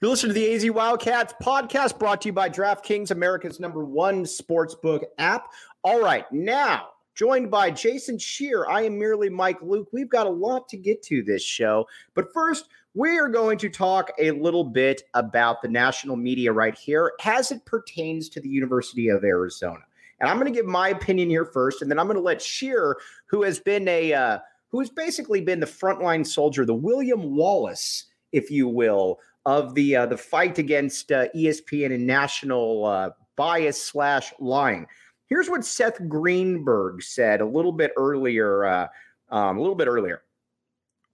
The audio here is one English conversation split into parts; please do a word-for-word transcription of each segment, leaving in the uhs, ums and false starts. You're listening to the A Z Wildcats podcast, brought to you by DraftKings, America's number one sportsbook app. All right, now joined by Jason Shear. I am merely Mike Luke. We've got a lot to get to this show. But first, we are going to talk a little bit about the national media right here as it pertains to the University of Arizona. And I'm going to give my opinion here first, and then I'm going to let Shear, who has been a uh, who has basically been the frontline soldier, the William Wallace, if you will, of the uh, the fight against uh, E S P N and national uh, bias slash lying. Here's what Seth Greenberg said a little bit earlier. Uh, um, a little bit earlier,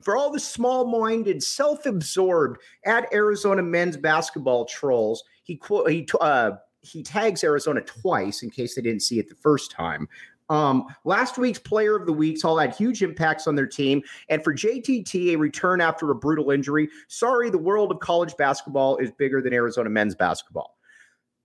for all the small-minded, self-absorbed at Arizona men's basketball trolls, he qu- he uh, he tags Arizona twice in case they didn't see it the first time. Um, last week's player of the weeks all had huge impacts on their team. And for J T T, a return after a brutal injury. Sorry, the world of college basketball is bigger than Arizona men's basketball.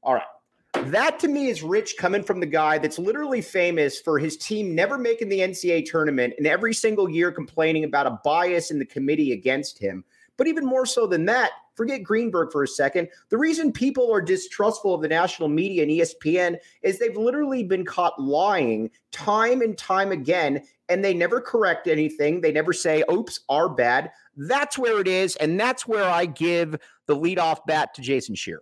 All right. That to me is rich, coming from the guy that's literally famous for his team never making the N C double A tournament and every single year complaining about a bias in the committee against him. But even more so than that, forget Greenberg for a second. The reason people are distrustful of the national media and E S P N is they've literally been caught lying time and time again, and they never correct anything. They never say, oops, our bad. That's where it is, and that's where I give the leadoff bat to Jason Shear.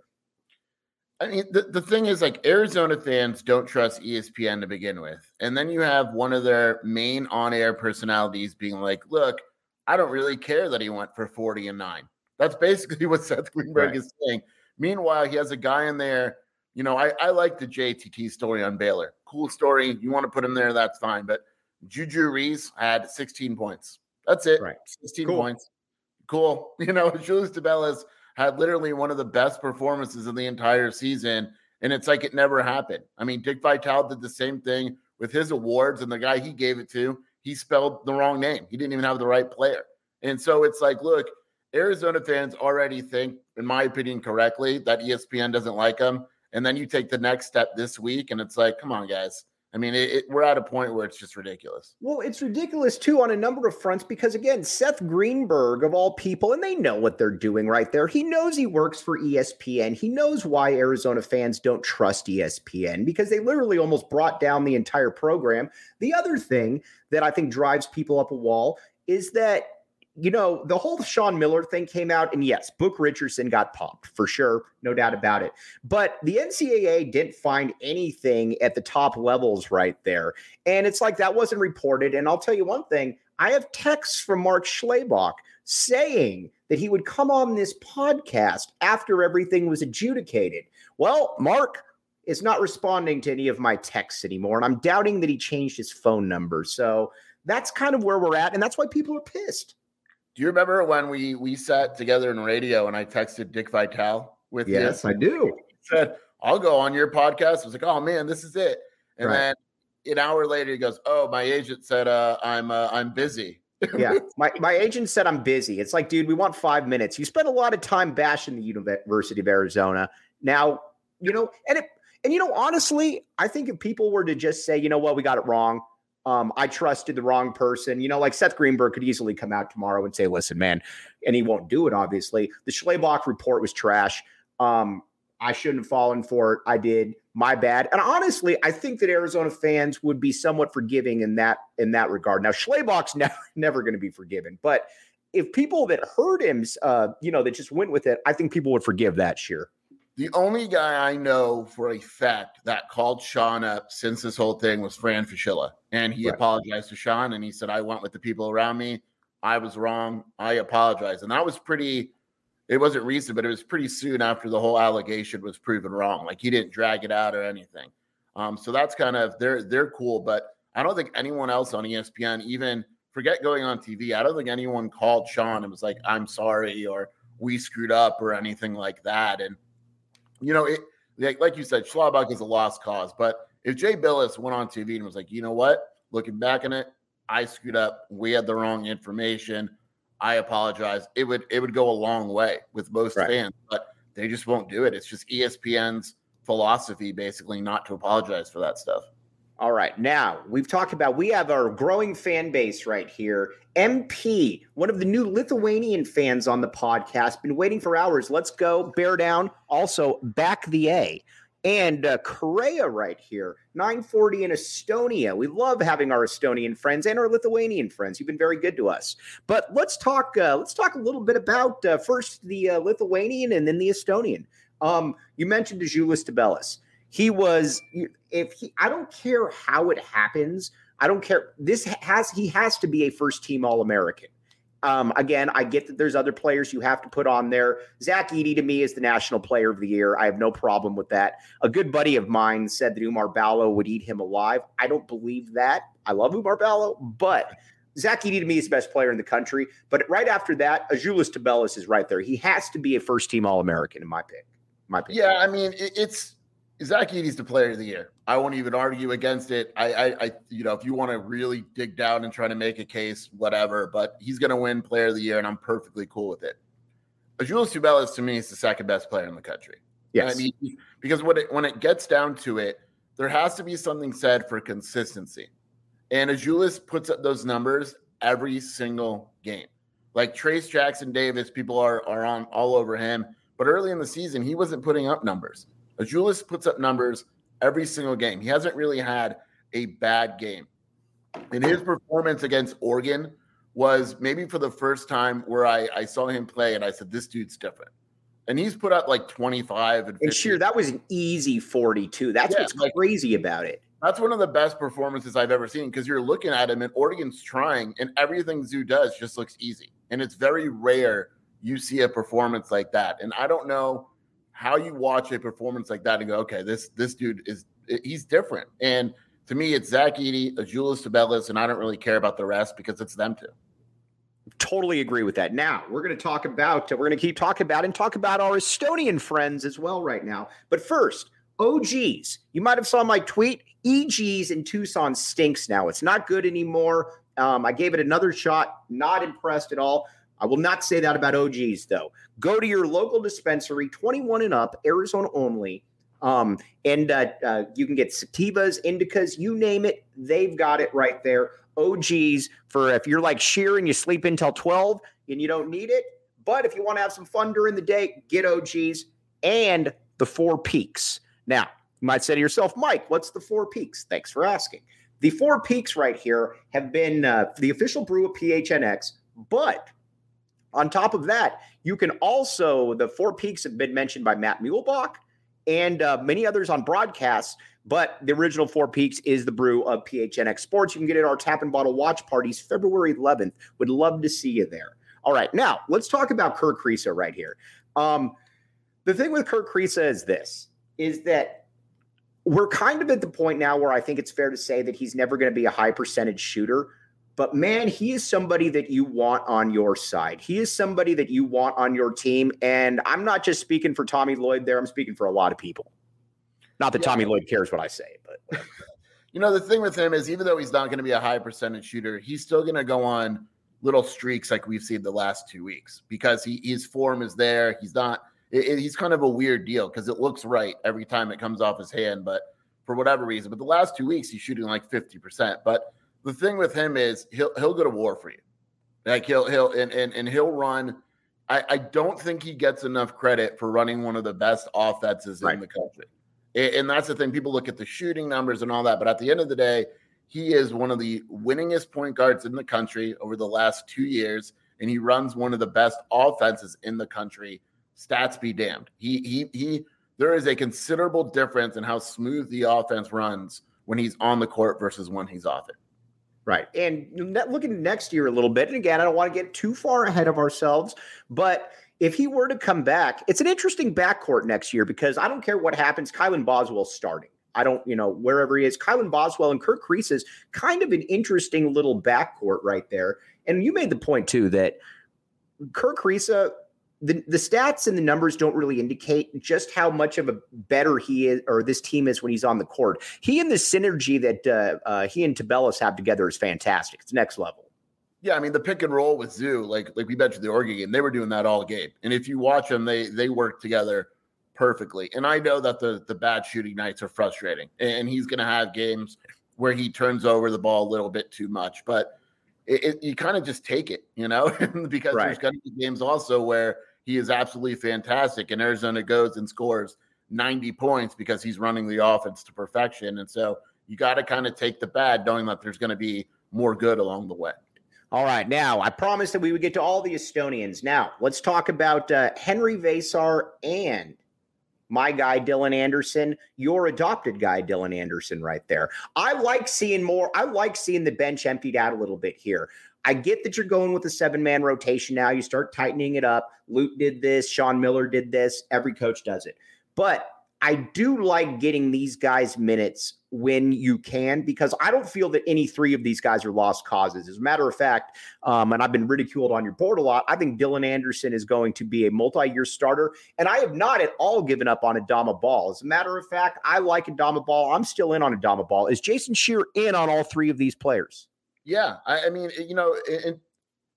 I mean, the, the thing is, like, Arizona fans don't trust E S P N to begin with. And then you have one of their main on-air personalities being like, look, I don't really care that he went for forty and nine. That's basically what Seth Greenberg right. is saying. Meanwhile, he has a guy in there. You know, I, I like the J T T story on Baylor. Cool story. You want to put him there, that's fine. But Juju Reese had sixteen points. That's it. Right. sixteen cool. points. Cool. You know, Azuolas Tubelis had literally one of the best performances of the entire season. And it's like it never happened. I mean, Dick Vitale did the same thing with his awards, and the guy he gave it to, he spelled the wrong name. He didn't even have the right player. And so it's like, look, Arizona fans already think, in my opinion, correctly, that E S P N doesn't like them. And then you take the next step this week, and it's like, come on, guys. I mean, it, it, we're at a point where it's just ridiculous. Well, it's ridiculous, too, on a number of fronts because, again, Seth Greenberg, of all people, and they know what they're doing right there. He knows he works for E S P N. He knows why Arizona fans don't trust E S P N because they literally almost brought down the entire program. The other thing that I think drives people up a wall is that, you know, the whole Sean Miller thing came out, and yes, Book Richardson got popped for sure. No doubt about it. But the N C double A didn't find anything at the top levels right there. And it's like that wasn't reported. And I'll tell you one thing. I have texts from Mark Schlabach saying that he would come on this podcast after everything was adjudicated. Well, Mark is not responding to any of my texts anymore, and I'm doubting that he changed his phone number. So that's kind of where we're at, and that's why people are pissed. Do you remember when we we sat together in radio and I texted Dick Vitale with you? Yes, I do. He said, I'll go on your podcast. I was like, oh, man, this is it. And right. then an hour later, he goes, oh, my agent said uh, I'm uh, I'm busy. Yeah, my, my agent said I'm busy. It's like, dude, we want five minutes. You spent a lot of time bashing the University of Arizona. Now, you know, and, it, and you know, honestly, I think if people were to just say, you know what, we got it wrong. Um, I trusted the wrong person. You know, like Seth Greenberg could easily come out tomorrow and say, listen, man, and he won't do it, obviously. The Schlabach report was trash. Um, I shouldn't have fallen for it. I did. my bad. And honestly, I think that Arizona fans would be somewhat forgiving in that in that regard. Now, Schlabach's never, never going to be forgiven, but if people that heard him, uh, you know, that just went with it, I think people would forgive that sheer. The only guy I know for a fact that called Sean up since this whole thing was Fran Fraschilla, and he right. apologized to Sean, and he said, I went with the people around me. I was wrong. I apologize. And that was pretty – it wasn't recent, but it was pretty soon after the whole allegation was proven wrong. Like, he didn't drag it out or anything. Um, so that's kind of – they're they're cool, but I don't think anyone else on E S P N even – forget going on T V. I don't think anyone called Sean and was like, I'm sorry, or we screwed up or anything like that. And, you know, it, like, like you said, Schlabach is a lost cause. But if Jay Bilas went on T V and was like, you know what, looking back on it, I screwed up. We had the wrong information. I apologize. It would it would go a long way with most right. fans, but they just won't do it. It's just E S P N's philosophy, basically, not to apologize for that stuff. All right, now we've talked about, we have our growing fan base right here. M P, one of the new Lithuanian fans on the podcast, been waiting for hours. Let's go, bear down, also back the A. And uh, Correa right here, nine forty in Estonia. We love having our Estonian friends and our Lithuanian friends. You've been very good to us. But let's talk, uh, let's talk a little bit about uh, first the uh, Lithuanian and then the Estonian. Um, you mentioned Azuolas Tubelis. He was, if he, I don't care how it happens. I don't care. This has, he has to be a first team All-American. Um, again, I get that there's other players you have to put on there. Zach Edey to me is the national player of the year. I have no problem with that. A good buddy of mine said that Umar Ballo would eat him alive. I don't believe that. I love Umar Ballo, but Zach Edey to me is the best player in the country. But right after that, Azuolas Tubelis is right there. He has to be a first team All-American in my pick. My pick. Yeah, I mean, it, it's, Zach Edey's the player of the year. I won't even argue against it. I, I, I you know, if you want to really dig down and try to make a case, whatever, but he's going to win player of the year, and I'm perfectly cool with it. Azuolas Tubelis, to me, is the second best player in the country. Yes. I mean, because when it, when it gets down to it, there has to be something said for consistency. And Azuolas puts up those numbers every single game. Like Trace Jackson Davis, people are, are on all over him, but early in the season, he wasn't putting up numbers. Azuolas puts up numbers every single game. He hasn't really had a bad game. And his performance against Oregon was maybe for the first time where I, I saw him play and I said, this dude's different. And he's put up like twenty-five. And, and sure, that was an easy forty-two. That's yeah, what's like, crazy about it. That's one of the best performances I've ever seen because you're looking at him and Oregon's trying and everything Zoo does just looks easy. And it's very rare you see a performance like that. And I don't know how you watch a performance like that and go, okay, this this dude is he's different. And to me, it's Zach Edey, Azuolas Tubelis, and I don't really care about the rest because it's them two. Totally agree with that. Now we're going to talk about we're going to keep talking about and talk about our Estonian friends as well right now. But first, O Gs. You might have saw my tweet. E Gs in Tucson stinks now. It's not good anymore. Um, I gave it another shot. Not impressed at all. I will not say that about O Gs, though. Go to your local dispensary, twenty-one and up, Arizona only, um, and uh, uh, you can get sativas, indicas, you name it. They've got it right there. O Gs for if you're like sheer and you sleep until twelve and you don't need it. But if you want to have some fun during the day, get O Gs and the Four Peaks. Now, you might say to yourself, Mike, what's the Four Peaks? Thanks for asking. The Four Peaks right here have been uh, the official brew of P H N X, but on top of that, you can also, the Four Peaks have been mentioned by Matt Muehlbach and uh, many others on broadcasts, but the original Four Peaks is the brew of P H N X Sports. You can get it at our Tap and Bottle watch parties February eleventh. Would love to see you there. All right, now let's talk about Kerr Kriisa right here. Um, the thing with Kerr Kriisa is this, is that we're kind of at the point now where I think it's fair to say that he's never going to be a high percentage shooter. But, man, he is somebody that you want on your side. He is somebody that you want on your team. And I'm not just speaking for Tommy Lloyd there. I'm speaking for a lot of people. Not that yeah. Tommy Lloyd cares what I say. But you know, the thing with him is even though he's not going to be a high percentage shooter, he's still going to go on little streaks like we've seen the last two weeks because he, his form is there. He's not it, – it, he's kind of a weird deal because it looks right every time it comes off his hand, but for whatever reason. But the last two weeks he's shooting like fifty percent. But – the thing with him is he'll he'll go to war for you. Like he'll he'll and and, and he'll run. I, I don't think he gets enough credit for running one of the best offenses right. in the country. And that's the thing. People look at the shooting numbers and all that, but at the end of the day, he is one of the winningest point guards in the country over the last two years, and he runs one of the best offenses in the country. Stats be damned. He he he. There is a considerable difference in how smooth the offense runs when he's on the court versus when he's off it. Right. And looking next year a little bit, and again, I don't want to get too far ahead of ourselves, but if he were to come back, it's an interesting backcourt next year because I don't care what happens, Kylan Boswell's starting. I don't, you know, wherever he is, Kylan Boswell and Kerr Kriisa is kind of an interesting little backcourt right there. And you made the point, too, that Kerr Kriisa, the, the stats and the numbers don't really indicate just how much of a better he is or this team is when he's on the court. He and the synergy that uh, uh, he and Tubelis have together is fantastic. It's next level. Yeah, I mean, the pick and roll with Zoo, like like we mentioned the Oregon game, they were doing that all game. And if you watch them, they they work together perfectly. And I know that the the bad shooting nights are frustrating, and he's going to have games where he turns over the ball a little bit too much. But it, it, you kind of just take it, you know, because right. There's going to be games also where he is absolutely fantastic, and Arizona goes and scores ninety points because he's running the offense to perfection. And so you got to kind of take the bad, knowing that there's going to be more good along the way. All right, now, I promised that we would get to all the Estonians. Now, let's talk about uh, Henry Vesar and my guy, Dylan Anderson, your adopted guy, Dylan Anderson right there. I like seeing more. I like seeing the bench emptied out a little bit here. I get that you're going with a seven-man rotation now. You start tightening it up. Luke did this. Sean Miller did this. Every coach does it. But I do like getting these guys minutes when you can, because I don't feel that any three of these guys are lost causes. As a matter of fact, um, and I've been ridiculed on your board a lot, I think Dylan Anderson is going to be a multi-year starter, and I have not at all given up on Adama Ball. As a matter of fact, I like Adama Ball. I'm still in on Adama Ball. Is Jason Shear in on all three of these players? Yeah, I, I mean, you know, it, it,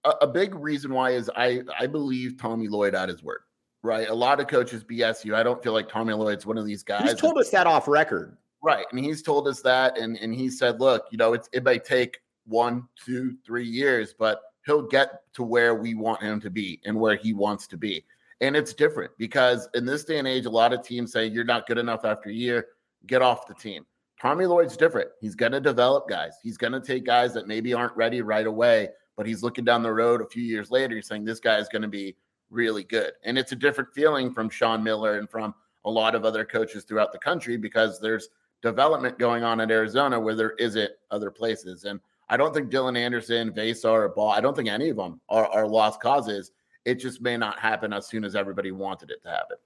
a, a big reason why is I, I believe Tommy Lloyd at his word. Right, a lot of coaches B S you. I don't feel like Tommy Lloyd's one of these guys. He's told us that off record. Right, and he's told us that, and and he said, look, you know, it's it may take one, two, three years, but he'll get to where we want him to be and where he wants to be. And it's different because in this day and age, a lot of teams say you're not good enough after a year, get off the team. Tommy Lloyd's different. He's going to develop guys. He's going to take guys that maybe aren't ready right away, but he's looking down the road a few years later. He's saying this guy is going to be really good. And it's a different feeling from Sean Miller and from a lot of other coaches throughout the country because there's development going on in Arizona where there isn't other places. And I don't think Dylan Anderson, Vesar, or Ball, I don't think any of them are, are lost causes. It just may not happen as soon as everybody wanted it to happen.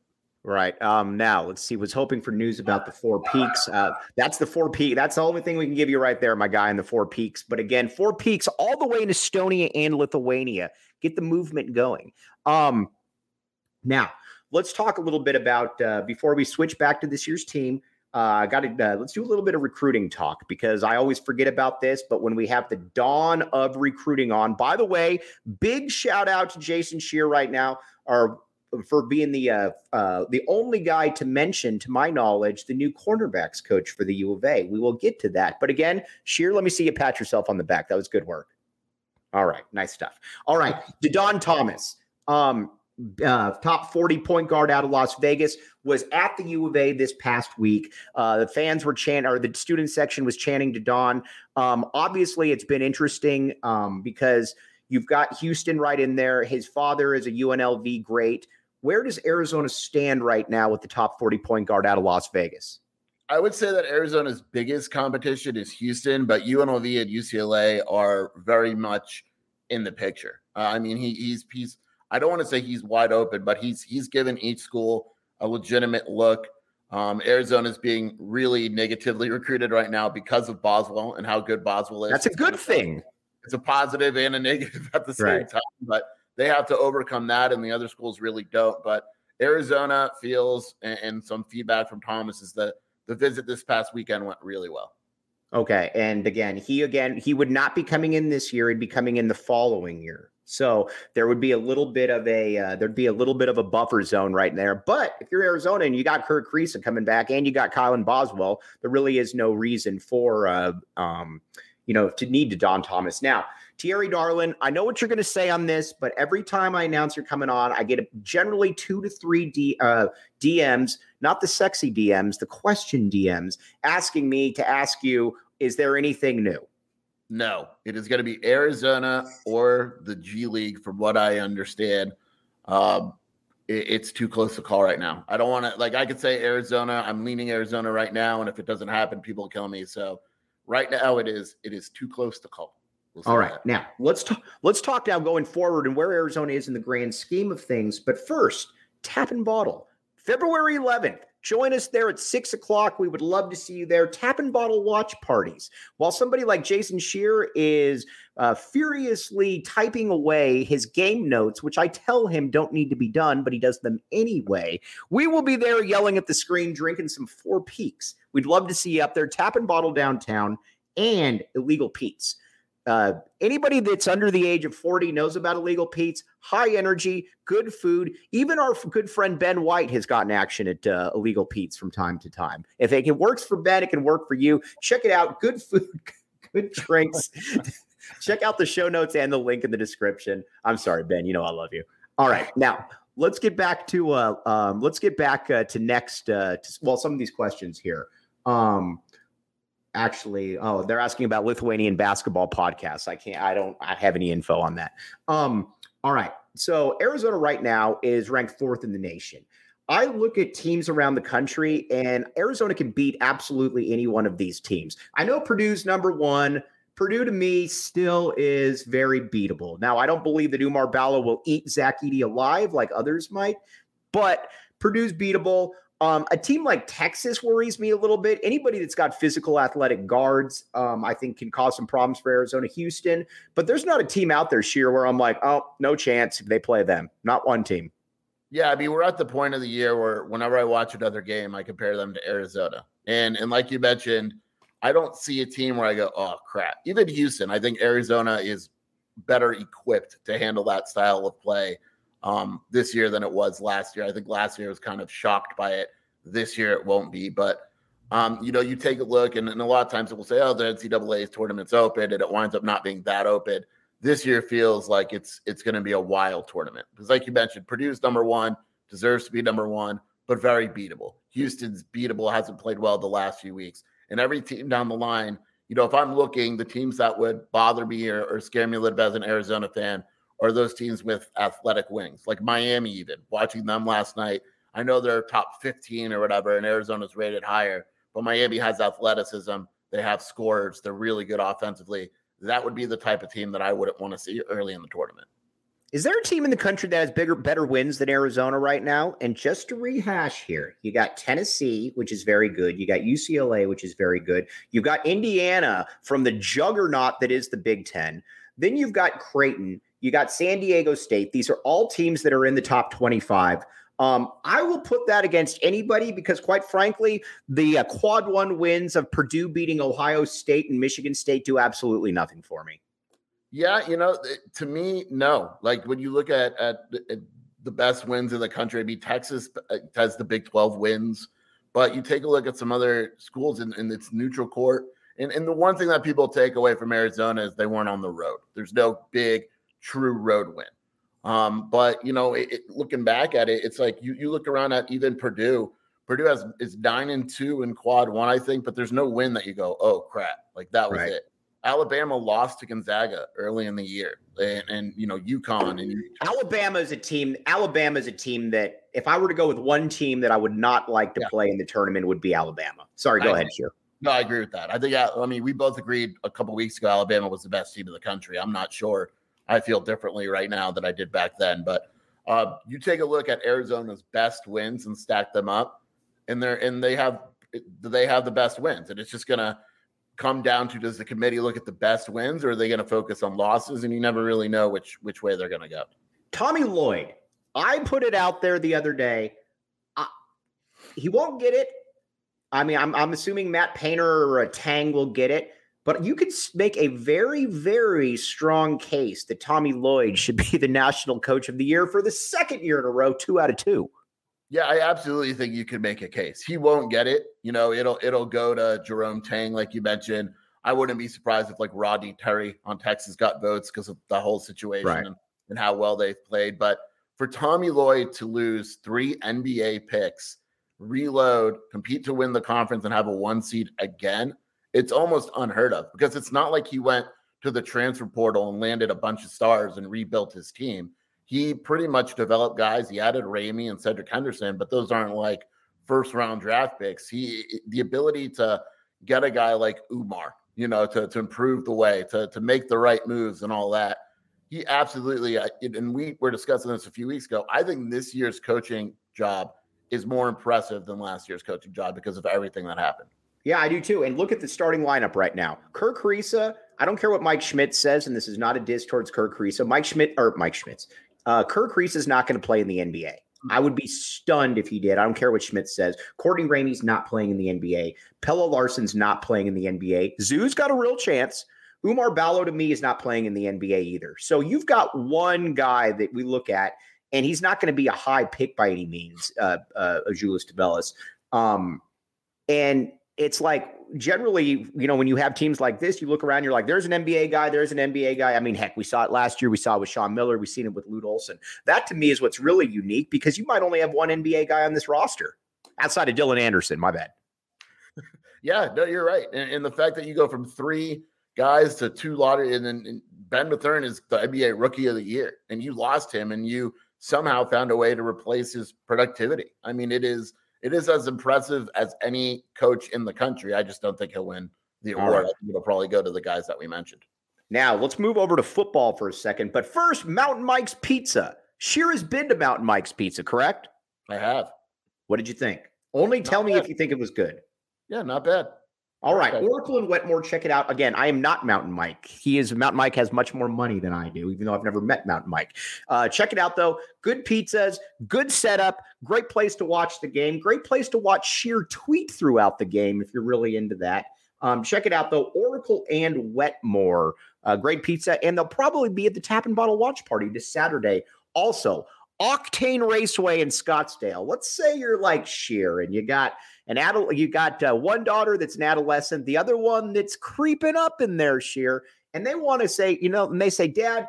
Right. Um, now, let's see. Was hoping for news about the Four Peaks. Uh, that's the Four Peaks. That's the only thing we can give you right there, my guy, in the Four Peaks. But again, Four Peaks all the way in Estonia and Lithuania. Get the movement going. Um, now, let's talk a little bit about, uh, before we switch back to this year's team, uh, I got to, uh, let's do a little bit of recruiting talk because I always forget about this, but when we have the dawn of recruiting on, by the way, big shout out to Jason Shear right now, our for being the uh, uh, the only guy to mention, to my knowledge, the new cornerbacks coach for the U of A. We will get to that. But again, Shear, let me see you pat yourself on the back. That was good work. All right. Nice stuff. All right. Dedon Thomas, um, uh, top forty point guard out of Las Vegas, was at the U of A this past week. Uh, the fans were chanting, or the student section was chanting Dedon. Um, obviously, it's been interesting um, because you've got Houston right in there. His father is a U N L V great. Where does Arizona stand right now with the top forty point guard out of Las Vegas? I would say that Arizona's biggest competition is Houston, but U N L V and U C L A are very much in the picture. Uh, I mean, he, he's, he's, I don't want to say he's wide open, but he's, he's given each school a legitimate look. Um, Arizona's being really negatively recruited right now because of Boswell and how good Boswell is. That's a good thing. It's a positive and a negative at the same right. time, but they have to overcome that, and the other schools really don't. But Arizona feels, and, and some feedback from Thomas is that the visit this past weekend went really well. Okay, and again, he again he would not be coming in this year; he'd be coming in the following year. So there would be a little bit of a uh, there'd be a little bit of a buffer zone right there. But if you're Arizona and you got Kerr Kriisa coming back, and you got Kylan Boswell, there really is no reason for uh, um, you know to need Dedon Thomas now. Thierry Darlin, I know what you're going to say on this, but every time I announce you're coming on, I get generally two to three D, uh, D Ms, not the sexy D Ms, the question D Ms, asking me to ask you, is there anything new? No, it is going to be Arizona or the G League, from what I understand. Um, it, it's too close to call right now. I don't want to, like, I could say Arizona. I'm leaning Arizona right now, and if it doesn't happen, people will kill me. So right now, it is it is too close to call. We'll All right, that. Now let's talk. Let's talk now going forward and where Arizona is in the grand scheme of things. But first, Tap and Bottle, February eleventh. Join us there at six o'clock. We would love to see you there. Tap and Bottle watch parties. While somebody like Jason Shear is uh, furiously typing away his game notes, which I tell him don't need to be done, but he does them anyway, we will be there yelling at the screen, drinking some Four Peaks. We'd love to see you up there. Tap and Bottle downtown and Illegal Pete's. Uh, anybody that's under the age of forty knows about Illegal Pete's. High energy, good food. Even our good friend Ben White has gotten action at uh, Illegal Pete's from time to time. If it can works for Ben, it can work for you. Check it out. Good food, good drinks. Check out the show notes and the link in the description. I'm sorry, Ben. You know I love you. All right, now let's get back to uh, um, let's get back uh, to next. Uh, to, well, some of these questions here. Um, Actually, oh, they're asking about Lithuanian basketball podcasts. I can't, I don't, I have any info on that. Um, all right. So Arizona right now is ranked fourth in the nation. I look at teams around the country, and Arizona can beat absolutely any one of these teams. I know Purdue's number one. Purdue to me still is very beatable. Now, I don't believe that Umar Ballo will eat Zach Edey alive like others might, but Purdue's beatable. Um, a team like Texas worries me a little bit. Anybody that's got physical athletic guards, um, I think can cause some problems for Arizona, Houston, but there's not a team out there, Shear, where I'm like, oh, no chance if they play them. Not one team. Yeah. I mean, we're at the point of the year where whenever I watch another game, I compare them to Arizona. And, and like you mentioned, I don't see a team where I go, oh crap, even Houston. I think Arizona is better equipped to handle that style of play um this year than it was last year. I think last year was kind of shocked by it. This year it won't be, but um you know, you take a look, and, and a lot of times it will say, oh, the N C double A tournament's open, and it winds up not being that open. This year feels like it's it's going to be a wild tournament, because like you mentioned, Purdue's number one, deserves to be number one, but very beatable. Houston's beatable, hasn't played well the last few weeks, and every team down the line, you know, if I'm looking, the teams that would bother me or, or scare me a little bit as an Arizona fan are those teams with athletic wings, like Miami even. Watching them last night, I know they're top fifteen or whatever, and Arizona's rated higher, but Miami has athleticism. They have scorers. They're really good offensively. That would be the type of team that I wouldn't want to see early in the tournament. Is there a team in the country that has bigger, better wins than Arizona right now? And just to rehash here, you got Tennessee, which is very good. You got U C L A, which is very good. You've got Indiana from the juggernaut that is the Big Ten. Then you've got Creighton. You got San Diego State. These are all teams that are in the top twenty-five. Um, I will put that against anybody, because quite frankly, the uh, quad one wins of Purdue beating Ohio State and Michigan State do absolutely nothing for me. Yeah, you know, to me, no. Like when you look at, at, at the best wins in the country, I mean, Texas has the Big twelve wins, but you take a look at some other schools in, in its neutral court. And, and the one thing that people take away from Arizona is they weren't on the road. There's no big true road win. Um, but, you know, it, it, looking back at it, it's like you, you look around at even Purdue. Purdue has is nine and two in quad one, I think, but there's no win that you go, oh, crap. Like, that was right. It. Alabama lost to Gonzaga early in the year. And, and you know, UConn. And Alabama is a team. Alabama is a team that if I were to go with one team that I would not like to yeah. play in the tournament would be Alabama. Sorry, go I ahead, Shear. No, I agree with that. I think, I, I mean, we both agreed a couple weeks ago Alabama was the best team in the country. I'm not sure I feel differently right now than I did back then. But uh, you take a look at Arizona's best wins and stack them up, and they're and they have they have the best wins. And it's just going to come down to, does the committee look at the best wins, or are they going to focus on losses? And you never really know which which way they're going to go. Tommy Lloyd, I put it out there the other day. I, he won't get it. I mean, I'm I'm assuming Matt Painter or a Tang will get it. But you could make a very, very strong case that Tommy Lloyd should be the national coach of the year for the second year in a row, two out of two. Yeah, I absolutely think you could make a case. He won't get it. You know, it'll it'll go to Jerome Tang, like you mentioned. I wouldn't be surprised if like Rodney Terry on Texas got votes because of the whole situation right. and, and how well they've played. But for Tommy Lloyd to lose three N B A picks, reload, compete to win the conference, and have a one seed again, it's almost unheard of, because it's not like he went to the transfer portal and landed a bunch of stars and rebuilt his team. He pretty much developed guys. He added Ramey and Cedric Henderson, but those aren't like first round draft picks. He, the ability to get a guy like Umar, you know, to, to improve the way, to, to make the right moves and all that. He absolutely, and we were discussing this a few weeks ago, I think this year's coaching job is more impressive than last year's coaching job because of everything that happened. Yeah, I do too. And look at the starting lineup right now. Kerr Kriisa, I don't care what Mike Schmidt says, and this is not a diss towards Kerr Kriisa. Mike Schmidt, or Mike Schmitz, uh, Kerr Kriisa is not going to play in the N B A. I would be stunned if he did. I don't care what Schmidt says. Courtney Ramey's not playing in the N B A. Pella Larson's not playing in the N B A. Zoo's got a real chance. Umar Ballo, to me, is not playing in the N B A either. So you've got one guy that we look at, and he's not going to be a high pick by any means, uh, uh, Azuolas Tubelis. Um, and it's like, generally, you know, when you have teams like this, you look around, you're like, there's an N B A guy, there's an N B A guy. I mean, heck, we saw it last year. We saw it with Sean Miller. We've seen it with Lute Olson. That, to me, is what's really unique, because you might only have one N B A guy on this roster outside of Dylan Anderson. My bad. Yeah, no, you're right. And, and the fact that you go from three guys to two lottery, and then and Ben Mathern is the N B A Rookie of the Year, and you lost him, and you somehow found a way to replace his productivity. I mean, it is it is as impressive as any coach in the country. I just don't think he'll win the award. Right. It'll probably go to the guys that we mentioned. Now, let's move over to football for a second. But first, Mountain Mike's Pizza. Shear has been to Mountain Mike's Pizza, correct? I have. What did you think? Only tell me if you think it was good. Yeah, not bad. All right, okay. Oracle and Wetmore, check it out. Again, I am not Mountain Mike. He is Mountain Mike has much more money than I do, even though I've never met Mountain Mike. Uh, check it out, though. Good pizzas, good setup, great place to watch the game, great place to watch Shear tweet throughout the game if you're really into that. Um, check it out, though. Oracle and Wetmore, uh, great pizza, and they'll probably be at the Tap and Bottle Watch Party this Saturday. Also, Octane Raceway in Scottsdale. Let's say you're like Shear and you got an adult, you got uh, one daughter that's an adolescent, the other one that's creeping up in there, Shear, and they want to say, you know, and they say, Dad,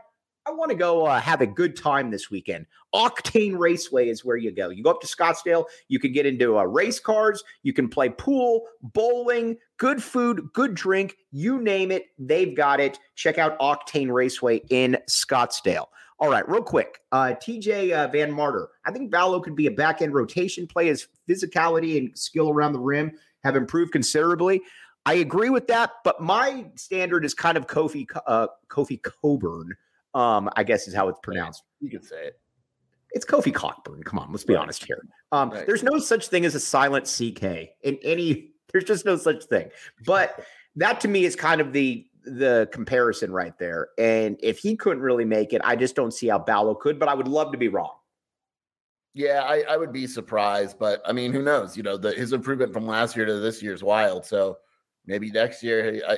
I want to go uh, have a good time this weekend. Octane Raceway is where you go. You go up to Scottsdale, you can get into uh, race cars, you can play pool, bowling, good food, good drink, you name it, they've got it. Check out Octane Raceway in Scottsdale. All right, real quick, uh, T J uh, Van Marter. I think Ballo could be a back-end rotation play. His physicality and skill around the rim have improved considerably. I agree with that, but my standard is kind of Kofi uh, Kofi Cockburn, um, I guess is how it's pronounced. You can say it. It's Kofi Cockburn. Come on, let's be right. honest here. Um, right. There's no such thing as a silent C K in any – there's just no such thing. But that, to me, is kind of the – the comparison right there. And if he couldn't really make it, I just don't see how Ballo could, but I would love to be wrong. Yeah, I, I would be surprised, but I mean, who knows, you know, the, his improvement from last year to this year is wild. So maybe next year, I,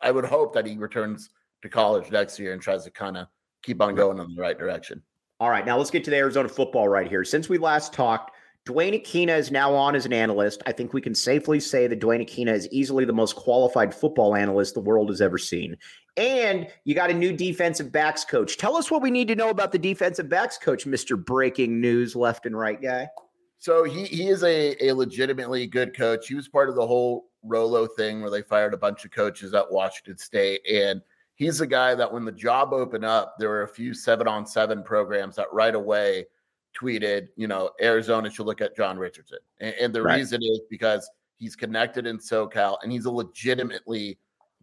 I would hope that he returns to college next year and tries to kind of keep on going in the right direction. All right. Now let's get to the Arizona football right here. Since we last talked, Duane Akina is now on as an analyst. I think we can safely say that Duane Akina is easily the most qualified football analyst the world has ever seen. And you got a new defensive backs coach. Tell us what we need to know about the defensive backs coach, Mister Breaking News Left and Right Guy. So he he is a, a legitimately good coach. He was part of the whole Rolo thing where they fired a bunch of coaches at Washington State. And he's a guy that when the job opened up, there were a few seven-on-seven programs that right away tweeted, you know, Arizona should look at John Richardson. And, and the right. reason is because he's connected in SoCal and he's a legitimately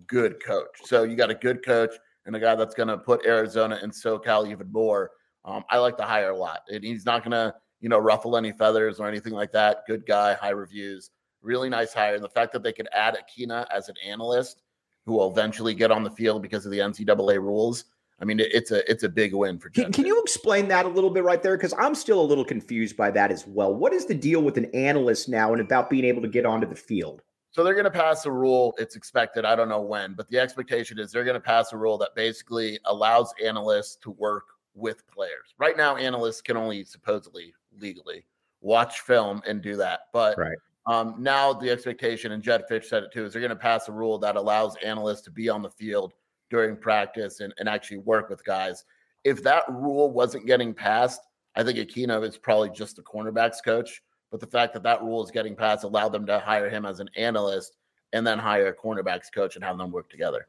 good coach. So you got a good coach and a guy that's going to put Arizona in SoCal even more. Um, I like to hire a lot. And he's not going to, you know, ruffle any feathers or anything like that. Good guy, high reviews, really nice hire. And the fact that they could add Akina as an analyst who will eventually get on the field because of the N C double A rules, I mean, it's a it's a big win for Jen. Can, can you explain that a little bit right there? Because I'm still a little confused by that as well. What is the deal with an analyst now and about being able to get onto the field? So they're going to pass a rule. It's expected. I don't know when, but the expectation is they're going to pass a rule that basically allows analysts to work with players. Right now, analysts can only supposedly legally watch film and do that. But right. Um, now the expectation, and Jed Fish said it too, is they're going to pass a rule that allows analysts to be on the field during practice and, and actually work with guys. If that rule wasn't getting passed, I think Akina is probably just the cornerbacks coach. But the fact that that rule is getting passed allowed them to hire him as an analyst and then hire a cornerbacks coach and have them work together.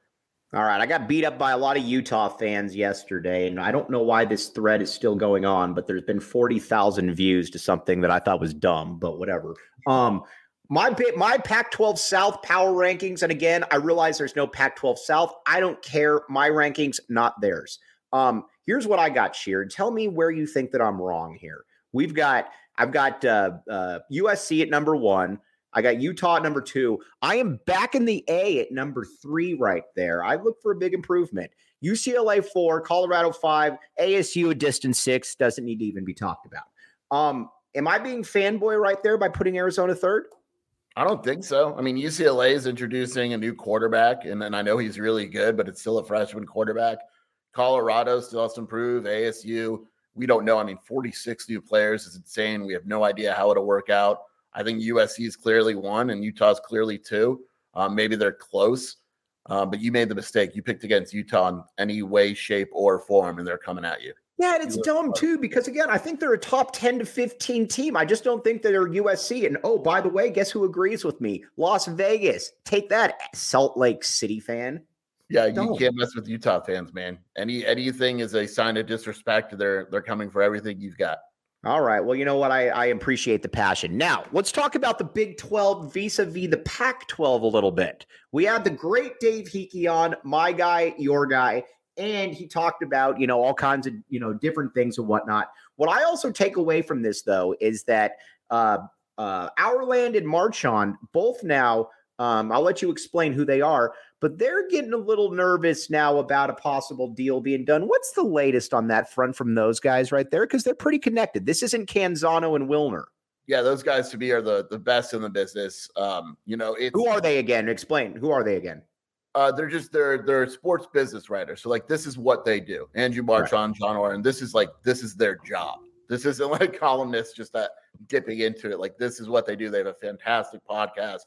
All right. I got beat up by a lot of Utah fans yesterday, and I don't know why this thread is still going on, but there's been forty thousand views to something that I thought was dumb, but whatever. Um, my, my Pac twelve South power rankings. And again, I realize there's no Pac twelve South. I don't care. My rankings, not theirs. Um, here's what I got cheered. Tell me where you think that I'm wrong here. We've got, I've got uh, uh, U S C at number one. I got Utah at number two. I am back in the A at number three right there. I look for a big improvement. U C L A four, Colorado five, A S U a distant six. Doesn't need to even be talked about. Um, am I being fanboy right there by putting Arizona third? I don't think so. I mean, U C L A is introducing a new quarterback, and then I know he's really good, but it's still a freshman quarterback. Colorado still has to improve. A S U, we don't know. I mean, forty-six new players is insane. We have no idea how it'll work out. I think U S C is clearly one and Utah's clearly two. Um, maybe they're close, uh, but you made the mistake. You picked against Utah in any way, shape, or form, and they're coming at you. Yeah, and it's dumb too, because again, I think they're a top ten to fifteen team. I just don't think they're U S C. And oh, by the way, guess who agrees with me? Las Vegas. Take that, Salt Lake City fan. Yeah, you don't. Can't mess with Utah fans, man. Any anything is a sign of disrespect. They're they're coming for everything you've got. All right. Well, you know what? I, I appreciate the passion. Now, let's talk about the Big twelve vis-a-vis the Pac twelve a little bit. We had the great Dave Hickey on, my guy, your guy, and he talked about, you know, all kinds of, you know, different things and whatnot. What I also take away from this, though, is that uh, uh, Hourland and Marchand both now, um, I'll let you explain who they are, but they're getting a little nervous now about a possible deal being done. What's the latest on that front from those guys right there? Because they're pretty connected. This isn't Canzano and Wilner. Yeah, those guys to me are the, the best in the business. Um, you know, it's, who are they again? Explain. Who are they again? Uh, they're just they're they're sports business writers. So like this is what they do. Andrew Marchand, right. John Orr, and this is like this is their job. This isn't like columnists just uh, dipping into it. Like this is what they do. They have a fantastic podcast.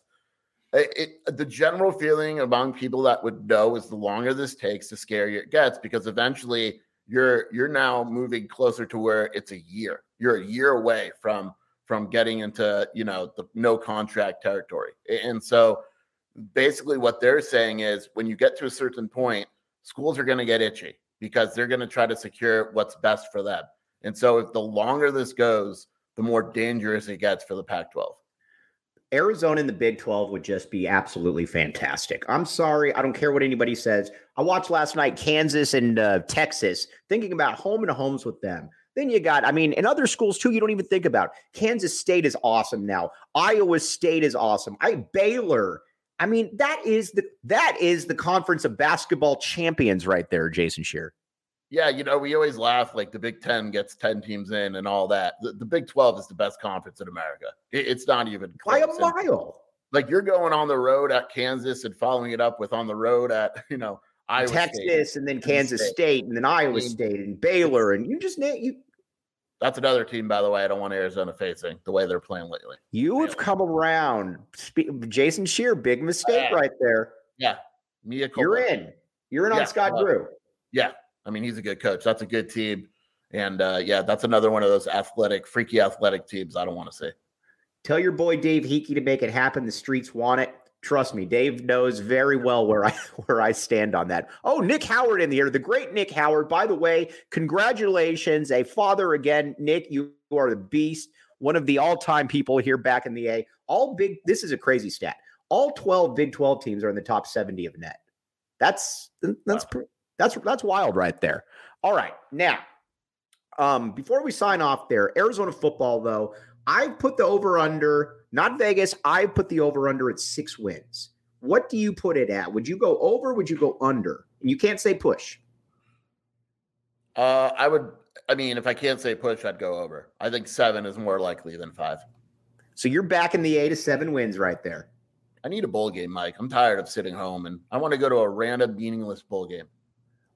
It, it, the general feeling among people that would know is the longer this takes, the scarier it gets, because eventually you're you're now moving closer to where it's a year. You're a year away from from getting into, you know, the no contract territory. And so basically what they're saying is when you get to a certain point, schools are going to get itchy because they're going to try to secure what's best for them. And so if the longer this goes, the more dangerous it gets for the Pac twelve. Arizona in the Big twelve would just be absolutely fantastic. I'm sorry. I don't care what anybody says. I watched last night, Kansas and uh, Texas, thinking about home and homes with them. Then you got, I mean, and other schools too, you don't even think about. Kansas State is awesome now. Iowa State is awesome. I Baylor. I mean, that is the, that is the conference of basketball champions right there, Jason Shear. Yeah, you know, we always laugh like the Big Ten gets ten teams in and all that. The, the Big twelve is the best conference in America. It, it's not even close. By a mile. And, like you're going on the road at Kansas and following it up with on the road at, you know, Iowa Texas, State. Texas and then Kansas State. State and then Iowa I mean, State and Baylor and you just you. That's another team, by the way, I don't want Arizona facing the way they're playing lately. You have come around. Jason Shear, big mistake uh, right there. Yeah. Mia You're in. You're in yeah, on Scott uh, Drew. Yeah. I mean, he's a good coach. That's a good team. And, uh, yeah, that's another one of those athletic, freaky athletic teams I don't want to see. Tell your boy Dave Hickey to make it happen. The streets want it. Trust me, Dave knows very well where I where I stand on that. Oh, Nick Howard in the air. The great Nick Howard. By the way, congratulations. A father again. Nick, you are the beast. One of the all-time people here back in the A. All big. This is a crazy stat. All twelve Big twelve teams are in the top seventy of net. That's that's wow. pretty. That's that's wild right there. All right. Now, um, before we sign off there, Arizona football, though, I put the over-under, not Vegas, I put the over-under at six wins. What do you put it at? Would you go over? Would you go under? And you can't say push. Uh, I would – I mean, if I can't say push, I'd go over. I think seven is more likely than five. So you're back in the eight to seven wins right there. I need a bowl game, Mike. I'm tired of sitting home, and I want to go to a random, meaningless bowl game.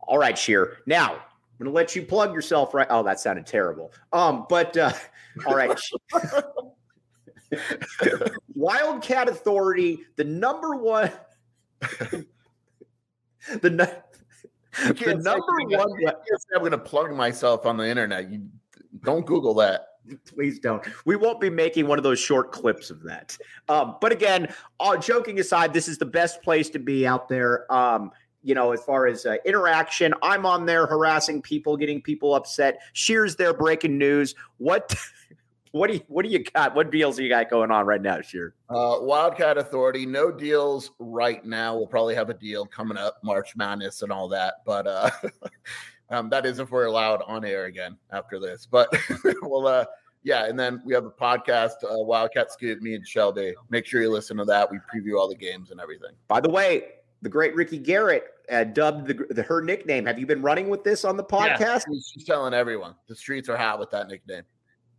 All right, Shear. Now, I'm going to let you plug yourself right. Oh, that sounded terrible. Um, but, uh, all right. Wildcat Authority, the number one, the, no, the number one. That, I'm going to plug myself on the internet. You don't Google that. Please don't. We won't be making one of those short clips of that. Um, but again, all joking aside, this is the best place to be out there. Um, you know, as far as uh, interaction, I'm on there harassing people, getting people upset. Shear's there breaking news. What, what do you, what do you got? What deals do you got going on right now, Shear? Uh, Wildcat Authority, no deals right now. We'll probably have a deal coming up, March Madness and all that. But uh, um, that is if we're allowed on air again after this. But well, uh, yeah, and then we have a podcast, uh, Wildcat Scoop, me and Shelby. Make sure you listen to that. We preview all the games and everything. By the way, the great Ricky Garrett uh, dubbed the, the her nickname. Have you been running with this on the podcast? Yeah, she's telling everyone. The streets are hot with that nickname.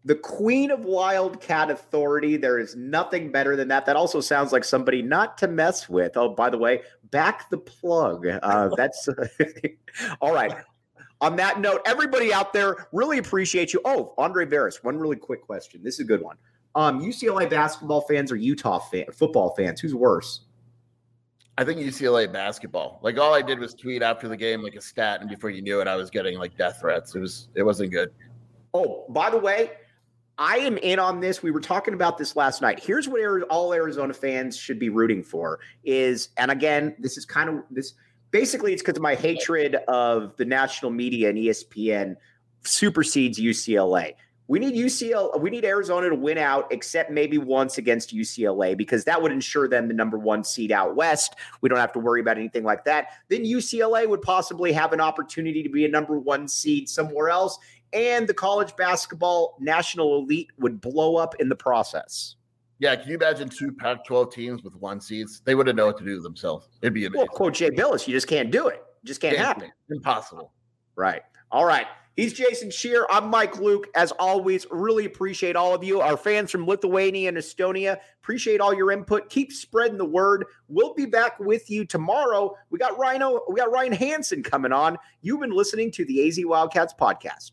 The Queen of Wildcat Authority. There is nothing better than that. That also sounds like somebody not to mess with. Oh, by the way, back the plug. Uh, that's all right. On that note, everybody out there, really appreciate you. Oh, Andre Varis, one really quick question. This is a good one. Um, U C L A basketball fans or Utah fan, football fans? Who's worse? I think U C L A basketball. Like, all I did was tweet after the game, like, a stat, and before you knew it, I was getting, like, death threats. It was, it wasn't good. Oh, by the way, I am in on this. We were talking about this last night. Here's what all Arizona fans should be rooting for is, and again, this is kind of this. Basically, it's because of my hatred of the national media and E S P N supersedes U C L A. We need U C L A, we need Arizona to win out, except maybe once against U C L A, because that would ensure them the number one seed out west. We don't have to worry about anything like that. Then U C L A would possibly have an opportunity to be a number one seed somewhere else, and the college basketball national elite would blow up in the process. Yeah, can you imagine two Pac twelve teams with one seeds? They wouldn't know what to do themselves. It'd be amazing. Well, quote Jay Bilas, you just can't do it. It just can't, can't happen. Impossible. Right. All right. He's Jason Shear. I'm Mike Luke. As always, really appreciate all of you. Our fans from Lithuania and Estonia, appreciate all your input. Keep spreading the word. We'll be back with you tomorrow. We got Rhino. We got Ryan Hansen coming on. You've been listening to the A Z Wildcats podcast.